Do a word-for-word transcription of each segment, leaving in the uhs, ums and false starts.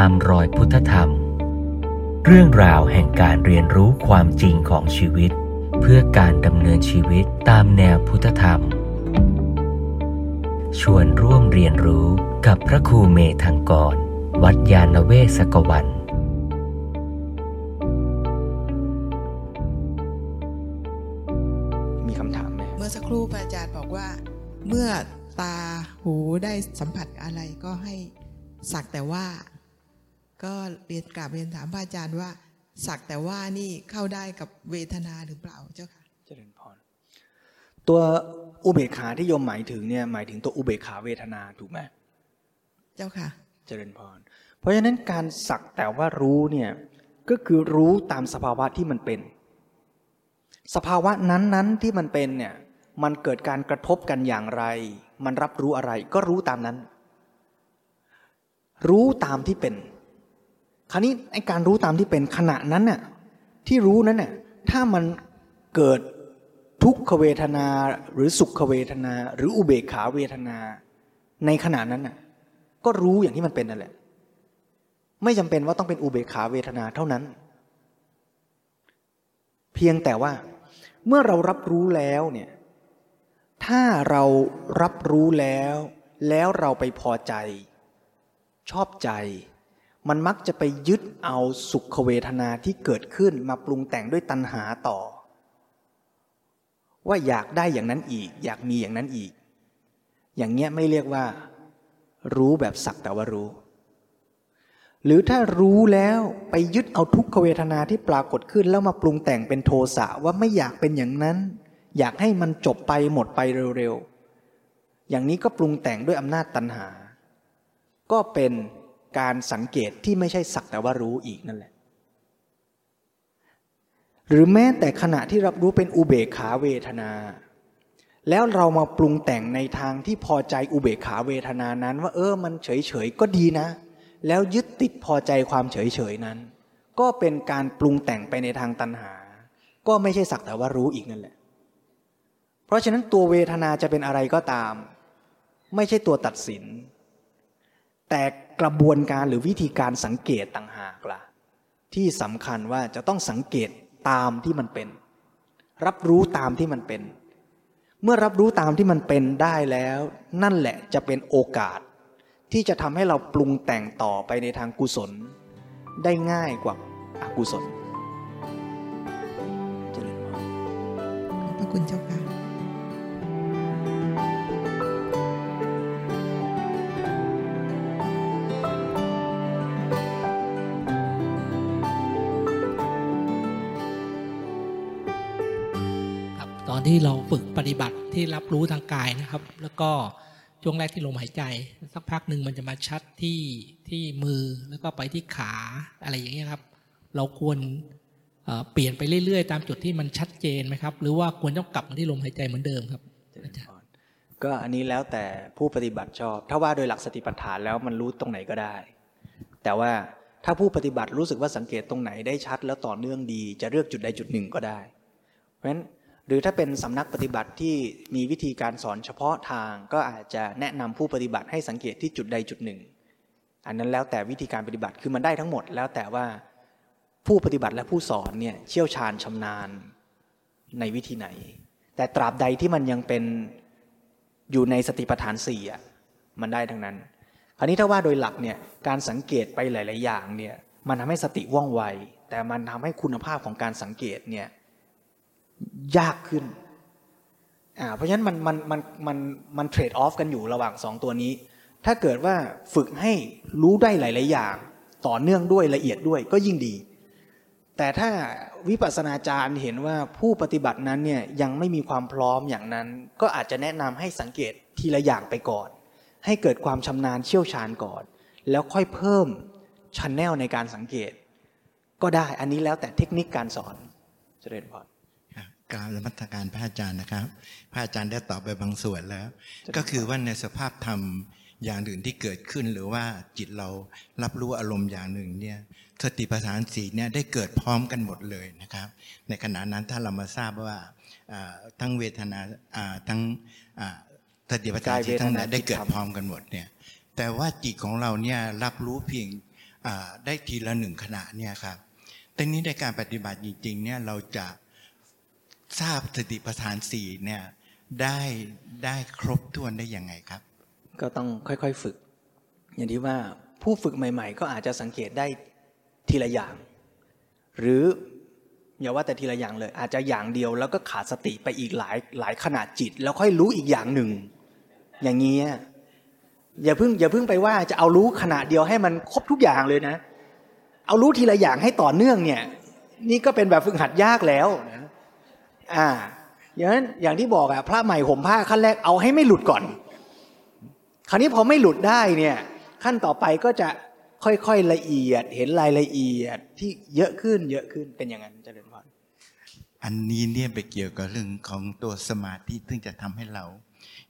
ตามรอยพุทธธรรมเรื่องราวแห่งการเรียนรู้ความจริงของชีวิตเพื่อการดำเนินชีวิตตามแนวพุทธธรรมชวนร่วมเรียนรู้กับพระครูเมธังกรวัดญาณเวศกวันมีคำถามไหมเมื่อสักครู่พระอาจารย์บอกว่าเมื่อตาหูได้สัมผัสอะไรก็ให้สักแต่ว่าก็เรียนกราบเรียนถามพระอาจารย์ว่าสักแต่ว่านี่เข้าได้กับเวทนาหรือเปล่าเจ้าค่ะเจริญพรตัวอุเบกขาที่โยมหมายถึงเนี่ยหมายถึงตัวอุเบกขาเวทนาถูกไหมเจ้าค่ะเจริญพรเพราะฉะนั้นการสักแต่ว่ารู้เนี่ยก็คือรู้ตามสภาวะที่มันเป็นสภาวะนั้นๆที่มันเป็นเนี่ยมันเกิดการกระทบกันอย่างไรมันรับรู้อะไรก็รู้ตามนั้นรู้ตามที่เป็นคราวนี้ไอ้การรู้ตามที่เป็นขณะนั้นน่ะที่รู้นั้นน่ะถ้ามันเกิดทุกขเวทนาหรือสุขเวทนาหรืออุเบกขาเวทนาในขณะนั้นน่ะก็รู้อย่างที่มันเป็นนั่นแหละไม่จำเป็นว่าต้องเป็นอุเบกขาเวทนาเท่านั้นเพียงแต่ว่าเมื่อเรารับรู้แล้วเนี่ยถ้าเรารับรู้แล้วแล้วเราไปพอใจชอบใจมันมักจะไปยึดเอาสุขเวทนาที่เกิดขึ้นมาปรุงแต่งด้วยตัณหาต่อว่าอยากได้อย่างนั้นอีกอยากมีอย่างนั้นอีกอย่างเงี้ยไม่เรียกว่ารู้แบบสักแต่ว่ารู้หรือถ้ารู้แล้วไปยึดเอาทุกขเวทนาที่ปรากฏขึ้นแล้วมาปรุงแต่งเป็นโทสะว่าไม่อยากเป็นอย่างนั้นอยากให้มันจบไปหมดไปเร็วๆอย่างนี้ก็ปรุงแต่งด้วยอำนาจตัณหาก็เป็นการสังเกตที่ไม่ใช่สักแต่ว่ารู้อีกนั่นแหละหรือแม้แต่ขณะที่รับรู้เป็นอุเบกขาเวทนาแล้วเรามาปรุงแต่งในทางที่พอใจอุเบกขาเวทนานั้นว่าเออมันเฉยๆก็ดีนะแล้วยึดติดพอใจความเฉยๆนั้นก็เป็นการปรุงแต่งไปในทางตัณหาก็ไม่ใช่สักแต่ว่ารู้อีกนั่นแหละเพราะฉะนั้นตัวเวทนาจะเป็นอะไรก็ตามไม่ใช่ตัวตัดสินแต่กระบวนการหรือวิธีการสังเกตต่างหากล่ะที่สำคัญว่าจะต้องสังเกตตามที่มันเป็นรับรู้ตามที่มันเป็นเมื่อรับรู้ตามที่มันเป็นได้แล้วนั่นแหละจะเป็นโอกาสที่จะทำให้เราปรุงแต่งต่อไปในทางกุศลได้ง่ายกว่าอกุศลเจริญพรขอบคุณเจ้าค่ะที่เราฝึกปฏิบัติที่รับรู้ทางกายนะครับแล้วก็ช่วงแรกที่ลมหายใจสักพักหนึ่งมันจะมาชัดที่ที่มือแล้วก็ไปที่ขาอะไรอย่างเงี้ยครับเราควรเอ่อเปลี่ยนไปเรื่อยๆตามจุดที่มันชัดเจนไหมครับหรือว่าควรต้องกลับมาที่ลมหายใจเหมือนเดิมครับอาจารย์ก็อันนี้แล้วแต่ผู้ปฏิบัติชอบถ้าว่าโดยหลักสติปัฏฐานแล้วมันรู้ตรงไหนก็ได้แต่ว่าถ้าผู้ปฏิบัติรู้สึกว่าสังเกตตรงไหนได้ชัดแล้วต่อเนื่องดีจะเลือกจุดใดจุดหนึ่งก็ได้เพราะฉะนั้นหรือถ้าเป็นสำนักปฏิบัติที่มีวิธีการสอนเฉพาะทางก็อาจจะแนะนำผู้ปฏิบัติให้สังเกตที่จุดใดจุดหนึ่งอันนั้นแล้วแต่วิธีการปฏิบัติคือมันได้ทั้งหมดแล้วแต่ว่าผู้ปฏิบัติและผู้สอนเนี่ยเชี่ยวชาญชำนาญในวิธีไหนแต่ตราบใดที่มันยังเป็นอยู่ในสติปัฏฐานสี่อ่ะมันได้ทั้งนั้นคราวนี้ถ้าว่าโดยหลักเนี่ยการสังเกตไปหลายๆอย่างเนี่ยมันทำให้สติว่องไวแต่มันทำให้คุณภาพของการสังเกตเนี่ยยากขึ้นอ่าเพราะฉะนั้นมันมันมันมันมันเทรดออฟกันอยู่ระหว่างสองตัวนี้ถ้าเกิดว่าฝึกให้รู้ได้หลายๆอย่างต่อเนื่องด้วยละเอียดด้วยก็ยิ่งดีแต่ถ้าวิปัสสนาจารย์เห็นว่าผู้ปฏิบัตินั้นเนี่ยยังไม่มีความพร้อมอย่างนั้นก็อาจจะแนะนำให้สังเกตทีละอย่างไปก่อนให้เกิดความชำนาญเชี่ยวชาญก่อนแล้วค่อยเพิ่มชันแนลในการสังเกตก็ได้อันนี้แล้วแต่เทคนิคการสอนเจริญพรกราบนมัสการพระอาจารย์นะครับพระอาจารย์ได้ตอบไปบางส่วนแล้วก็คือว่าในสภาพธรรมอย่างอื่นที่เกิดขึ้นหรือว่าจิตเรารับรู้อารมณ์อย่างหนึ่งเนี่ยสติปัฏฐานสี่เนี่ยได้เกิดพร้อมกันหมดเลยนะครับในขณะนั้นถ้าเรามาทราบว่าทั้งเวทนาทั้งสติปัฏฐานสี่ทั้งนั้นได้เกิดพร้อมกันหมดเนี่ยแต่ว่าจิตของเราเนี่ยรับรู้เพียง ได้ทีละหนึ่งขณะเนี่ยครับแต่นี้ในการปฏิบัติจริงๆเนี่ยเราจะทราบสติปัฏฐานสี่เนี่ยได้ได้ครบถ้วนได้ยังไงครับก็ต้องค่อยๆฝึกอย่างที่ว่าผู้ฝึกใหม่ๆก็อาจจะสังเกตได้ทีละอย่างหรืออย่าว่าแต่ทีละอย่างเลยอาจจะอย่างเดียวแล้วก็ขาดสติไปอีกหลายหลายขณะจิตแล้วค่อยรู้อีกอย่างหนึ่งอย่างเงี้ยอย่าเพิ่งอย่าเพิ่งไปว่าจะเอารู้ขณะเดียวให้มันครบทุกอย่างเลยนะเอารู้ทีละอย่างให้ต่อเนื่องเนี่ยนี่ก็เป็นแบบฝึกหัดยากแล้วนะอ่าอย่างนั้นอย่างที่บอกอะพระใหม่ห่มผ้าขั้นแรกเอาให้ไม่หลุดก่อนคราวนี้พอไม่หลุดได้เนี่ยขั้นต่อไปก็จะค่อยๆละเอียดเห็นรายละเอียดที่เยอะขึ้นเยอะขึ้นเป็นอย่างนั้นเจริญพรอันนี้เนี่ยไปเกี่ยวกับเรื่องของตัวสมาธิซึ่งจะทำให้เรา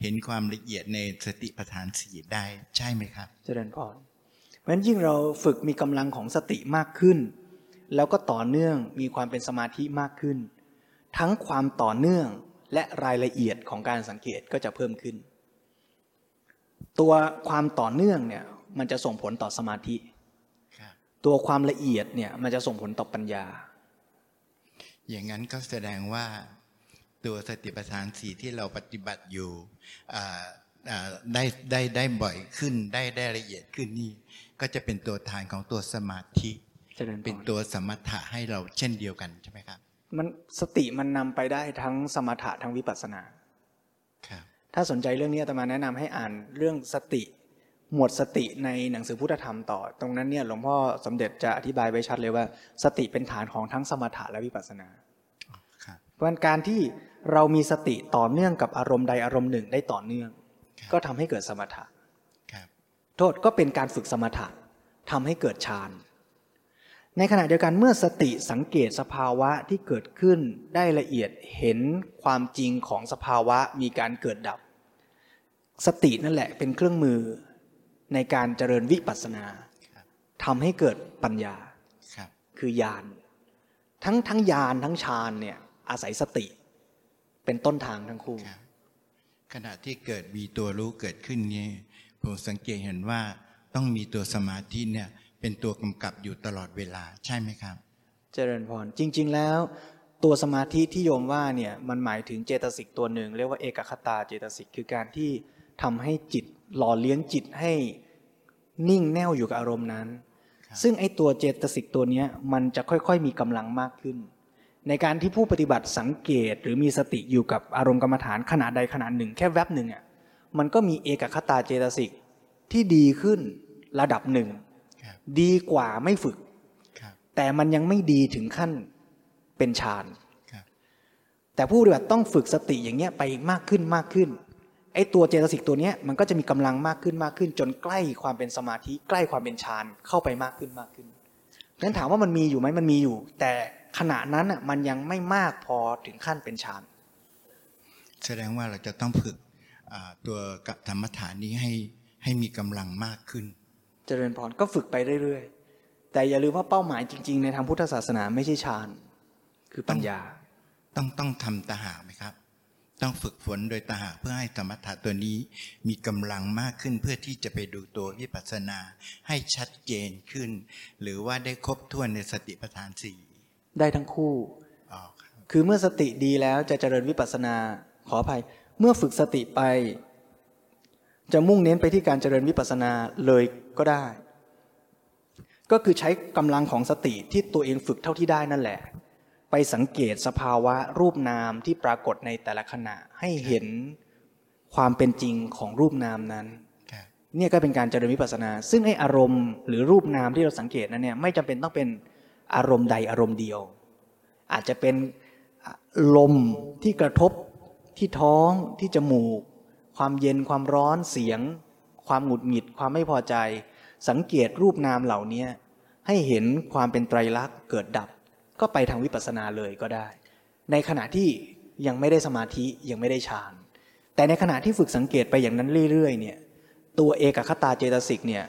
เห็นความละเอียดในสติปัฏฐานสี่ได้ใช่ไหมครับเจริญพรเพราะฉะนั้นยิ่งเราฝึกมีกำลังของสติมากขึ้นแล้วก็ต่อเนื่องมีความเป็นสมาธิมากขึ้นทั้งความต่อเนื่องและรายละเอียดของการสังเกตก็จะเพิ่มขึ้นตัวความต่อเนื่องเนี่ยมันจะส่งผลต่อสมาธิตัวความละเอียดเนี่ยมันจะส่งผลต่อปัญญาอย่างนั้นก็แสดงว่าตัวสติปัฏฐานสี่ที่เราปฏิบัติอยู่ได้ได้ได้บ่อยขึ้นได้ได้ละเอียดขึ้นนี่ก็จะเป็นตัวฐานของตัวสมาธิเป็นตัวสมถะให้เราเช่นเดียวกันใช่ไหมครับมันสติมันนำไปได้ทั้งสมถะทั้งวิปัสสนาครับถ้าสนใจเรื่องนี้อาตมาแนะนำให้อ่านเรื่องสติหมวดสติในหนังสือพุทธธรรมต่อตรงนั้นเนี่ยหลวงพ่อสมเด็จจะอธิบายไว้ชัดเลยว่าสติเป็นฐานของทั้งสมถะและวิปัสสนาครับเพราะการที่เรามีสติต่อเนื่องกับอารมณ์ใดอารมณ์หนึ่งได้ต่อเนื่องก็ทำให้เกิดสมถะครับโทษก็เป็นการฝึกสมถะทำให้เกิดฌานในขณะเดียวกันเมื่อสติสังเกตสภาวะที่เกิดขึ้นได้ละเอียดเห็นความจริงของสภาวะมีการเกิดดับสตินั่นแหละเป็นเครื่องมือในการเจริญวิปัสสนาทำให้เกิดปัญญา ค, คือญาณทั้งทั้งญาณทั้งฌานเนี่ยอาศัยสติเป็นต้นทางทั้งคู่ขณะที่เกิดมีตัวรู้เกิดขึ้นเนี่ยผมสังเกตเห็นว่าต้องมีตัวสมาธิเนี่ยเป็นตัวกำกับอยู่ตลอดเวลาใช่ไหมครับเจริญพรจริงๆแล้วตัวสมาธิที่โยมว่าเนี่ยมันหมายถึงเจตสิกตัวหนึ่งเรียกว่าเอกคตาเจตสิกคือการที่ทำให้จิตหล่อเลี้ยงจิตให้นิ่งแน่วอยู่กับอารมณ์นั้นซึ่งไอ้ตัวเจตสิกตัวเนี้ยมันจะค่อยๆมีกำลังมากขึ้นในการที่ผู้ปฏิบัติสังเกตหรือมีสติอยู่กับอารมณ์กรรมฐานขณะใดขณะหนึ่งแค่แวบหนึ่งอ่ะมันก็มีเอกคตาเจตสิกที่ดีขึ้นระดับหนึ่งดีกว่าไม่ฝึกแต่มันยังไม่ดีถึงขั้นเป็นฌานแต่ผู้ปฏิบัติต้องฝึกสติอย่างเงี้ยไปมากขึ้นมากขึ้นไอ้ตัวเจตสิกตัวเนี้ยมันก็จะมีกำลังมากขึ้นมากขึ้นจนใกล้ความเป็นสมาธิใกล้ความเป็นฌานเข้าไปมากขึ้นมากขึ้นงั้นถามว่ามันมีอยู่ไหมมันมีอยู่แต่ขณะนั้นอ่ะมันยังไม่มากพอถึงขั้นเป็นฌานแสดงว่าเราจะต้องฝึกตัวธรรมฐานนี้ให้ให้มีกำลังมากขึ้นเจริญพรก็ฝึกไปเรื่อยๆแต่อย่าลืมว่าเป้าหมายจริงๆในทางพุทธศาสนาไม่ใช่ฌานคือปัญญาต้องต้องทำตะหากไหมครับต้องฝึกฝนโดยตะหากเพื่อให้สมถะตัวนี้มีกำลังมากขึ้นเพื่อที่จะไปดูตัววิปัสสนาให้ชัดเจนขึ้นหรือว่าได้ครบถ้วนในสติปัฏฐานสี่ได้ทั้งคู่อ๋อคือเมื่อสติดีแล้วจะเจริญวิปัสสนาขออภัยเมื่อฝึกสติไปจะมุ่งเน้นไปที่การเจริญวิปัสสนาเลยก็ได้ก็คือใช้กำลังของสติที่ตัวเองฝึกเท่าที่ได้นั่นแหละไปสังเกตสภาวะรูปนามที่ปรากฏในแต่ละขณะให้เห็นความเป็นจริงของรูปนามนั้นเนี่ยก็เป็นการเจริญวิปัสสนาซึ่งไอ้อารมณ์หรือรูปนามที่เราสังเกตนั้นเนี่ยไม่จำเป็นต้องเป็นอารมณ์ใดอารมณ์เดียวอาจจะเป็นลมที่กระทบที่ท้องที่จมูกความเย็นความร้อนเสียงความหงุดหงิดความไม่พอใจสังเกตรูปนามเหล่านี้ให้เห็นความเป็นไตรลักษณ์เกิดดับก็ไปทางวิปัสสนาเลยก็ได้ในขณะที่ยังไม่ได้สมาธิยังไม่ได้ฌานแต่ในขณะที่ฝึกสังเกตไปอย่างนั้นเรื่อยๆเนี่ยตัวเอกคตาเจตสิกเนี่ย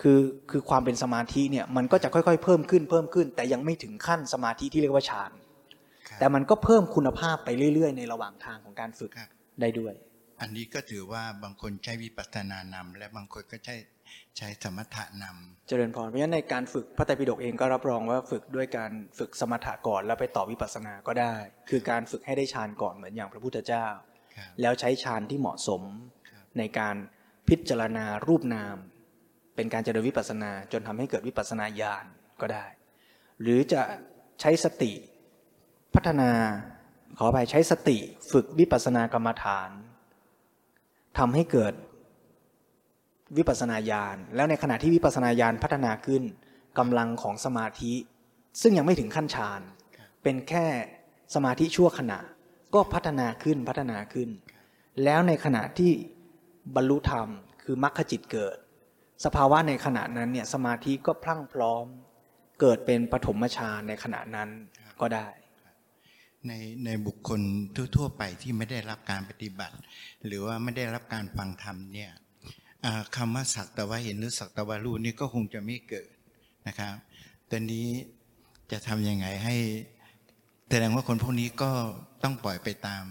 คือคือความเป็นสมาธิเนี่ยมันก็จะค่อยๆเพิ่มขึ้นเพิ่มขึ้นแต่ยังไม่ถึงขั้นสมาธิที่เรียกว่าฌานแต่มันก็เพิ่มคุณภาพไปเรื่อยๆในระหว่างทางของการฝึกได้ด้วยอันนี้ก็ถือว่าบางคนใช้วิปัสสนานำและบางคนก็ใช้ ใช้สมถะนำเจริญพรเพราะฉะนั้นในการฝึกพระไตรปิฎกเองก็รับรองว่าฝึกด้วยการฝึกสมถะก่อนแล้วไปต่อวิปัสสนาก็ได้คือการฝึกให้ได้ฌานก่อนเหมือนอย่างพระพุทธเจ้าแล้วใช้ฌานที่เหมาะสมในการพิจารณารูปนามเป็นการเจริญวิปัสสนาจนทำให้เกิดวิปัสสนาญาณก็ได้หรือจะใช้สติพัฒนาขอไปใช้สติฝึกวิปัสสนากรรมฐานทำให้เกิดวิปัสสนาญาณแล้วในขณะที่วิปัสสนาญาณพัฒนาขึ้นกำลังของสมาธิซึ่งยังไม่ถึงขั้นฌานเป็นแค่สมาธิชั่วขณะก็พัฒนาขึ้นพัฒนาขึ้นแล้วในขณะที่บรรลุธรรมคือมรรคจิตเกิดสภาวะในขณะนั้นเนี่ยสมาธิก็พรั่งพร้อมเกิดเป็นปฐมฌานในขณะนั้นก็ได้ในในบุคคลทั่วๆไปที่ไม่ได้รับการปฏิบัติหรือว่าไม่ได้รับการฟังธรรมเนี่ยคำว่าสักแต่ว่าเห็นหรือสักแต่ว่ารู้นี่ก็คงจะไม่เกิดนะครับตอนนี้จะทำยังไงให้แสดงว่าคนพวกนี้ก็ต้องปล่อยไปตาม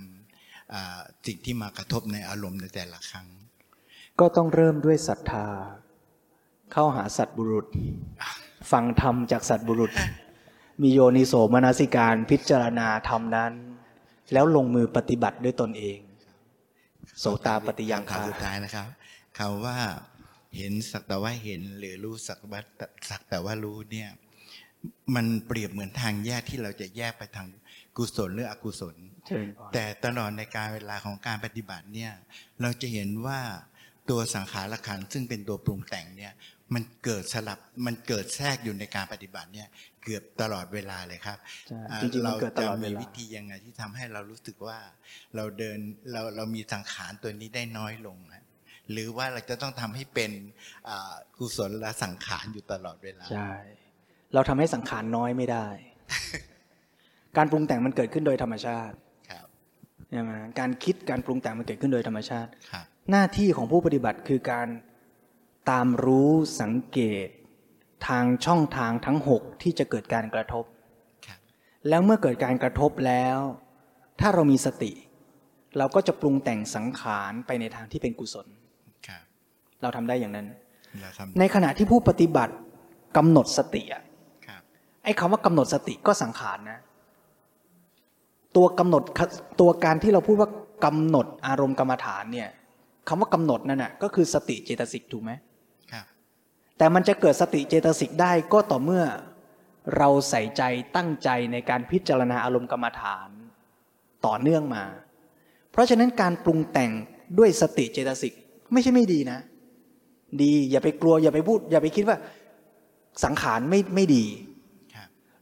สิ่งที่มากระทบในอารมณ์ในแต่ละครั้งก็ต้องเริ่มด้วยศรัทธาเข้าหาสัตบุรุษฟังธรรมจากสัตบุรุษมีโยนิโสมนสิการพิจารณาธรรมนั้นแล้วลงมือปฏิบัติด้วยตนเองโสตปฏิยังคาสุดท้ายนะครับคำว่าเห็นสักแต่ว่าเห็นหรือรู้สักว่าสักแต่ว่ารู้เนี่ยมันเปรียบเหมือนทางแยกที่เราจะแยกไปทางกุศลหรืออกุศลแต่ตลอดในการเวลาของการปฏิบัติเนี่ยเราจะเห็นว่าตัวสังขารขันธ์ซึ่งเป็นตัวปรุงแต่งเนี่ยมันเกิดสลับมันเกิดแทรกอยู่ในการปฏิบัติเนี่ยเกือบตลอดเวลาเลยครับเราจะมีวิธียังไงที่ทำให้เรารู้สึกว่าเราเดินเราเรามีสังขารตัวนี้ได้น้อยลงนะหรือว่าเราจะต้องทำให้เป็นกุศลและสังขารอยู่ตลอดเวลาใช่เราทำให้สังขารน้อยไม่ได้ การปรุงแต่งมันเกิดขึ้นโดยธรรมชาติครับใช่ไหมการคิดการปรุงแต่งมันเกิดขึ้นโดยธรรมชาติหน้าที่ของผู้ปฏิบัติคือการตามรู้สังเกตทางช่องทางทั้งหกที่จะเกิดการกระทบแล้วเมื่อเกิดการกระทบแล้วถ้าเรามีสติเราก็จะปรุงแต่งสังขารไปในทางที่เป็นกุศลเราทำได้อย่างนั้นในขณะที่ผู้ปฏิบัติกำหนดสติอ่ะไอ้คำว่ากำหนดสติก็สังขารนะตัวกำหนดตัวการที่เราพูดว่ากำหนดอารมณ์กรรมฐานเนี่ยคำว่ากำหนดนั่นน่ะก็คือสติเจตสิกถูกไหมครับแต่มันจะเกิดสติเจตสิกได้ก็ต่อเมื่อเราใส่ใจตั้งใจในการพิจารณาอารมณ์กรรมฐานต่อเนื่องมาเพราะฉะนั้นการปรุงแต่งด้วยสติเจตสิกไม่ใช่ไม่ดีนะดีอย่าไปกลัวอย่าไปพูดอย่าไปคิดว่าสังขารไม่ไม่ดี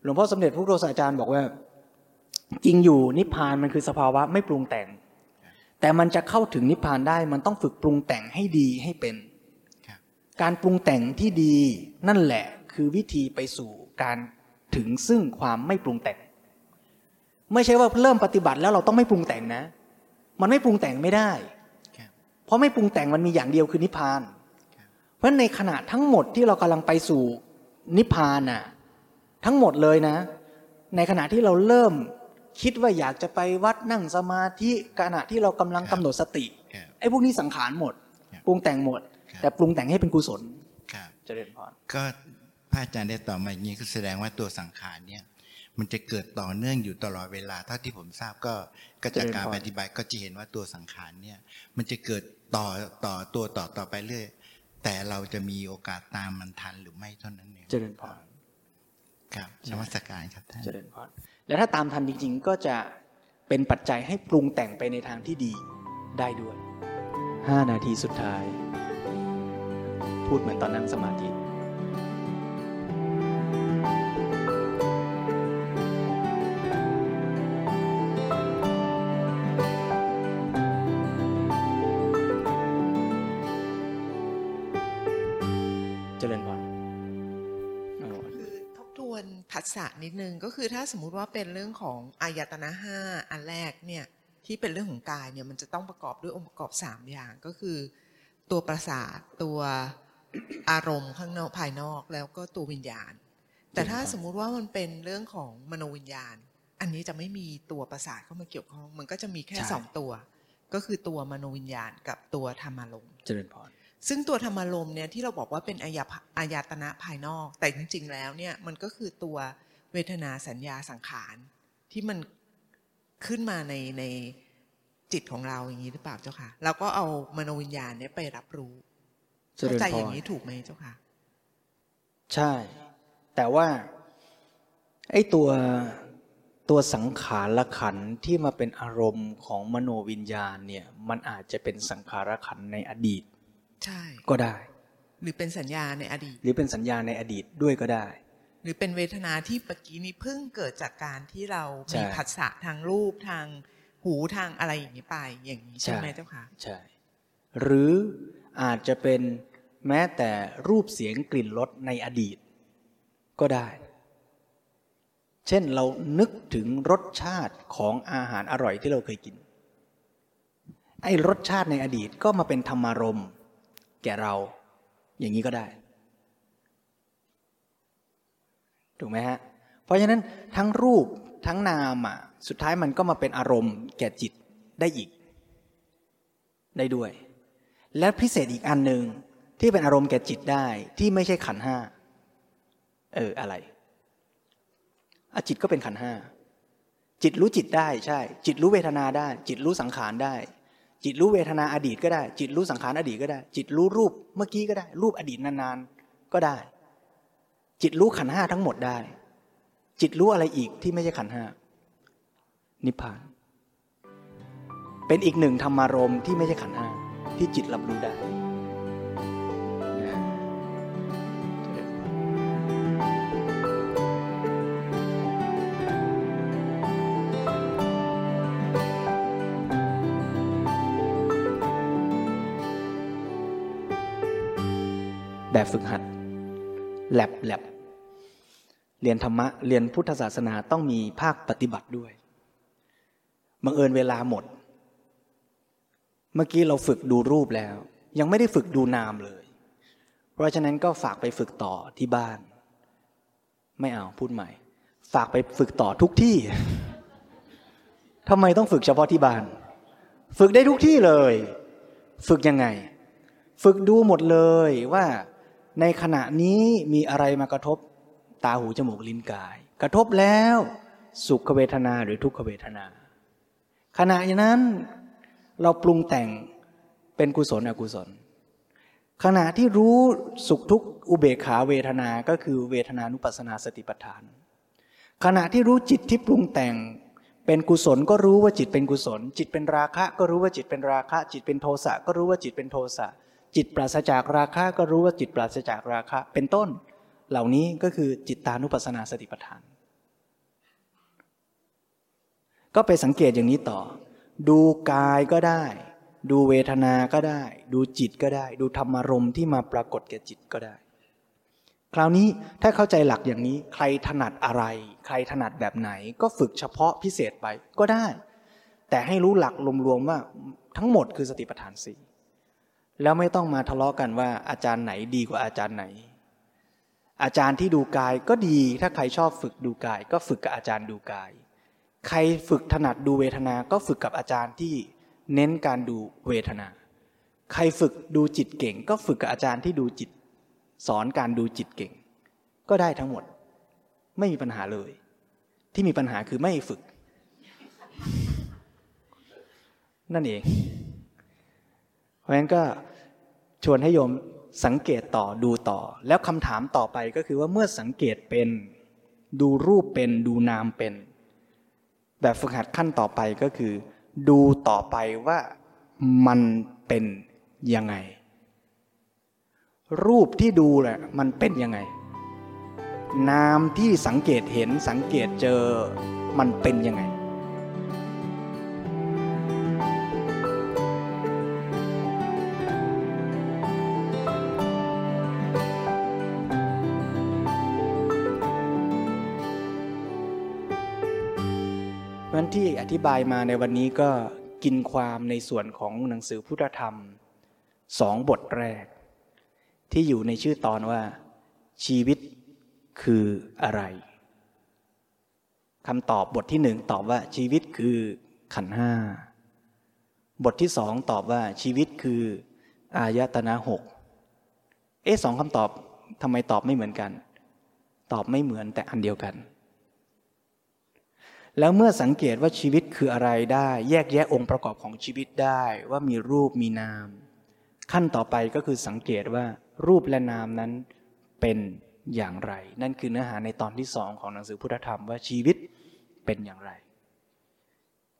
หลวงพ่อสมเด็จพระโฆษอาจารย์บอกว่าจริงอยู่นิพพานมันคือสภาวะไม่ปรุงแต่งแต่มันจะเข้าถึงนิพพานได้มันต้องฝึกปรุงแต่งให้ดีให้เป็นการปรุงแต่งที่ดีนั่นแหละคือวิธีไปสู่การถึงซึ่งความไม่ปรุงแต่งไม่ใช่ว่าเริ่มปฏิบัติแล้วเราต้องไม่ปรุงแต่งนะมันไม่ปรุงแต่งไม่ได้เพราะไม่ปรุงแต่งมันมีอย่างเดียวคือนิพพานเพราะในขณะทั้งหมดที่เรากำลังไปสู่นิพพานน่ะทั้งหมดเลยนะในขณะที่เราเริ่มคิดว่าอยากจะไปวัดนั่งสมาธิขณะที่เรากำลังกำหนดสติไอ้พวกนี้สังขารหมดปรุงแต่งหมดแต่ปรุงแต่งให้เป็นกุศลเจริญพรก็พระอาจารย์ได้ตอบมาอย่างนี้ก็แสดงว่าตัวสังขารเนี่ยมันจะเกิดต่อเนื่องอยู่ตลอดเวลาเท่าที่ผมทราบก็จากการปฏิบัติก็จะเห็นว่าตัวสังขารเนี่ยมันจะเกิดต่อต่อตัวต่อต่อไปเรื่อยแต่เราจะมีโอกาสตามมันทันหรือไม่เท่านั้นเองเจริญพรครับนมัสการครับท่านเจริญพรแล้วถ้าตามทันจริงๆก็จะเป็นปัจจัยให้ปรุงแต่งไปในทางที่ดีได้ด้วยห้านาทีสุดท้ายพูดเหมือนตอนนั่งสมาธิผัสสะนิดนึงก็คือถ้าสมมุติว่าเป็นเรื่องของอายตนะห้าอันแรกเนี่ยที่เป็นเรื่องของกายเนี่ยมันจะต้องประกอบด้วยองค์ประกอบสามอย่างก็คือตัวประสาทตัวอารมณ์ข้างนอกภายนอกแล้วก็ตัววิญญาณแต่ถ้าสมมุติว่ามันเป็นเรื่องของมโนวิญญาณอันนี้จะไม่มีตัวประสาทเข้ามาเกี่ยวข้องมันก็จะมีแค่สองตัวก็คือตัวมโนวิญญาณกับตัวธรรมารมณ์เจริญพร ซึ่งตัวธรรมารมณ์เนี่ยที่เราบอกว่าเป็นอายอายตนะภายนอกแต่จริงๆแล้วเนี่ยมันก็คือตัวเวทนาสัญญาสังขารที่มันขึ้นมาในในจิตของเราอย่างนี้หรือเปล่าเจ้าค่ะเราก็เอามโนวิญญาณเนี่ยไปรับรู้เข้าใจอย่างนี้ถูกไหมเจ้าค่ะใช่แต่ว่าไอ้ตัวตัวสังขารละขันธ์ที่มาเป็นอารมณ์ของมโนวิญญาณเนี่ยมันอาจจะเป็นสังขารละขันธ์ในอดีตใช่ก็ได้หรือเป็นสัญญาในอดีตหรือเป็นสัญญาในอดีตด้วยก็ได้หรือเป็นเวทนาที่เมื่อกี้นี้เพิ่งเกิดจากการที่เรามีผัสสะทางรูปทางหูทางอะไรอย่างนี้ไปอย่างนี้ใช่ไหมเจ้าค่ะใช่หรืออาจจะเป็นแม้แต่รูปเสียงกลิ่นรสในอดีตก็ได้เช่นเรานึกถึงรสชาติของอาหารอร่อยที่เราเคยกินไอ้รสชาติในอดีตก็มาเป็นธรรมารมณ์แก่เราอย่างนี้ก็ได้ถูกไหมฮะเพราะฉะนั้นทั้งรูปทั้งนามอ่ะสุดท้ายมันก็มาเป็นอารมณ์แก่จิตได้อีกได้ด้วยและพิเศษอีกอันหนึ่งที่เป็นอารมณ์แก่จิตได้ที่ไม่ใช่ขันธ์ห้าเอออะไรอ่ะจิตก็เป็นขันธ์ห้าจิตรู้จิตได้ใช่จิตรู้เวทนาได้จิตรู้สังขารได้จิตรู้เวทนาอดีตก็ได้จิตรู้สังขารอดีตก็ได้จิตรู้รูปเมื่อกี้ก็ได้รูปอดีตนานๆก็ได้จิตรู้ขันธ์ห้าทั้งหมดได้จิตรู้อะไรอีกที่ไม่ใช่ขันธ์ห้านิพพานเป็นอีกหนึ่งธรรมารมณ์ที่ไม่ใช่ขันธ์ห้าที่จิตรับรู้ได้แบบฝึกหัดแลบแลบเรียนธรรมะเรียนพุทธศาสนาต้องมีภาคปฏิบัติด้วยบังเอิญเวลาหมดเมื่อกี้เราฝึกดูรูปแล้วยังไม่ได้ฝึกดูนามเลยเพราะฉะนั้นก็ฝากไปฝึกต่อที่บ้านไม่เอาพูดใหม่ฝากไปฝึกต่อทุกที่ ทำไมต้องฝึกเฉพาะที่บ้านฝึกได้ทุกที่เลยฝึกยังไงฝึกดูหมดเลยว่าในขณะนี้มีอะไรมากระทบตาหูจมูกลิ้นกายกระทบแล้วสุขเวทนาหรือทุกขเวทนาขณะนั้นเราปรุงแต่งเป็นกุศลอกุศลขณะที่รู้สุขทุกข์อุเบกขาเวทนาก็คือเวทนานุปัสสนาสติปัฏฐานขณะที่รู้จิตที่ปรุงแต่งเป็นกุศลก็รู้ว่าจิตเป็นกุศลจิตเป็นราคะก็รู้ว่าจิตเป็นราคะจิตเป็นโทสะก็รู้ว่าจิตเป็นโทสะจิตปราศจากราคะก็รู้ว่าจิตปราศจากราคะเป็นต้นเหล่านี้ก็คือจิตตานุปัสสนาสติปัฏฐานก็ไปสังเกตอย่างนี้ต่อดูกายก็ได้ดูเวทนาก็ได้ดูจิตก็ได้ดูธรรมารมณ์ที่มาปรากฏแก่จิตก็ได้คราวนี้ถ้าเข้าใจหลักอย่างนี้ใครถนัดอะไรใครถนัดแบบไหนก็ฝึกเฉพาะพิเศษไปก็ได้แต่ให้รู้หลักรวมๆว่าทั้งหมดคือสติปัฏฐานสี่แล้วไม่ต้องมาทะเลาะกันว่าอาจารย์ไหนดีกว่าอาจารย์ไหนอาจารย์ที่ดูกายก็ดีถ้าใครชอบฝึกดูกายก็ฝึกกับอาจารย์ดูกายใครฝึกถนัดดูเวทนาก็ฝึกกับอาจารย์ที่เน้นการดูเวทนาใครฝึกดูจิตเก่งก็ฝึกกับอาจารย์ที่ดูจิตสอนการดูจิตเก่งก็ได้ทั้งหมดไม่มีปัญหาเลยที่มีปัญหาคือไม่ฝึกนั่นเองเพราะงั้นก็ชวนให้โยมสังเกตต่อดูต่อแล้วคำถามต่อไปก็คือว่าเมื่อสังเกตเป็นดูรูปเป็นดูนามเป็นแบบฝึกหัดขั้นต่อไปก็คือดูต่อไปว่ามันเป็นยังไงรูปที่ดูแหละมันเป็นยังไงนามที่สังเกตเห็นสังเกตเจอมันเป็นยังไงที่อธิบายมาในวันนี้ก็กินความในส่วนของหนังสือพุทธธรรมสองบทแรกที่อยู่ในชื่อตอนว่าชีวิตคืออะไรคำตอบบทที่หนึ่งตอบว่าชีวิตคือขันธ์ห้าบทที่สองตอบว่าชีวิตคือ อายตนะหกเอ๊ะสองคำตอบทำไมตอบไม่เหมือนกันตอบไม่เหมือนแต่อันเดียวกันแล้วเมื่อสังเกตว่าชีวิตคืออะไรได้แยกแยะองค์ประกอบของชีวิตได้ว่ามีรูปมีนามขั้นต่อไปก็คือสังเกตว่ารูปและนามนั้นเป็นอย่างไรนั่นคือเนื้อหาในตอนที่สองของหนังสือพุทธธรรมว่าชีวิตเป็นอย่างไร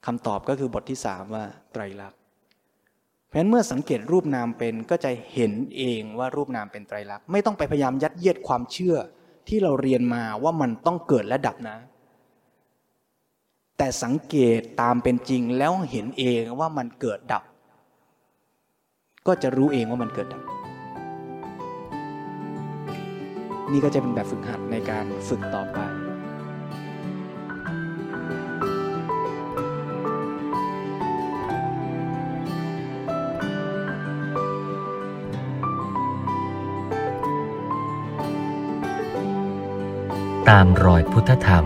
คำตอบก็คือบทที่สามว่าไตรลักษณ์เพราะฉะนั้นเมื่อสังเกตรูปนามเป็นก็จะเห็นเองว่ารูปนามเป็นไตรลักษณ์ไม่ต้องไปพยายามยัดเยียดความเชื่อที่เราเรียนมาว่ามันต้องเกิดและดับนะแต่สังเกตตามเป็นจริงแล้วเห็นเองว่ามันเกิดดับก็จะรู้เองว่ามันเกิดดับนี่ก็จะเป็นแบบฝึกหัดในการฝึกต่อไปตามรอยพุทธธรรม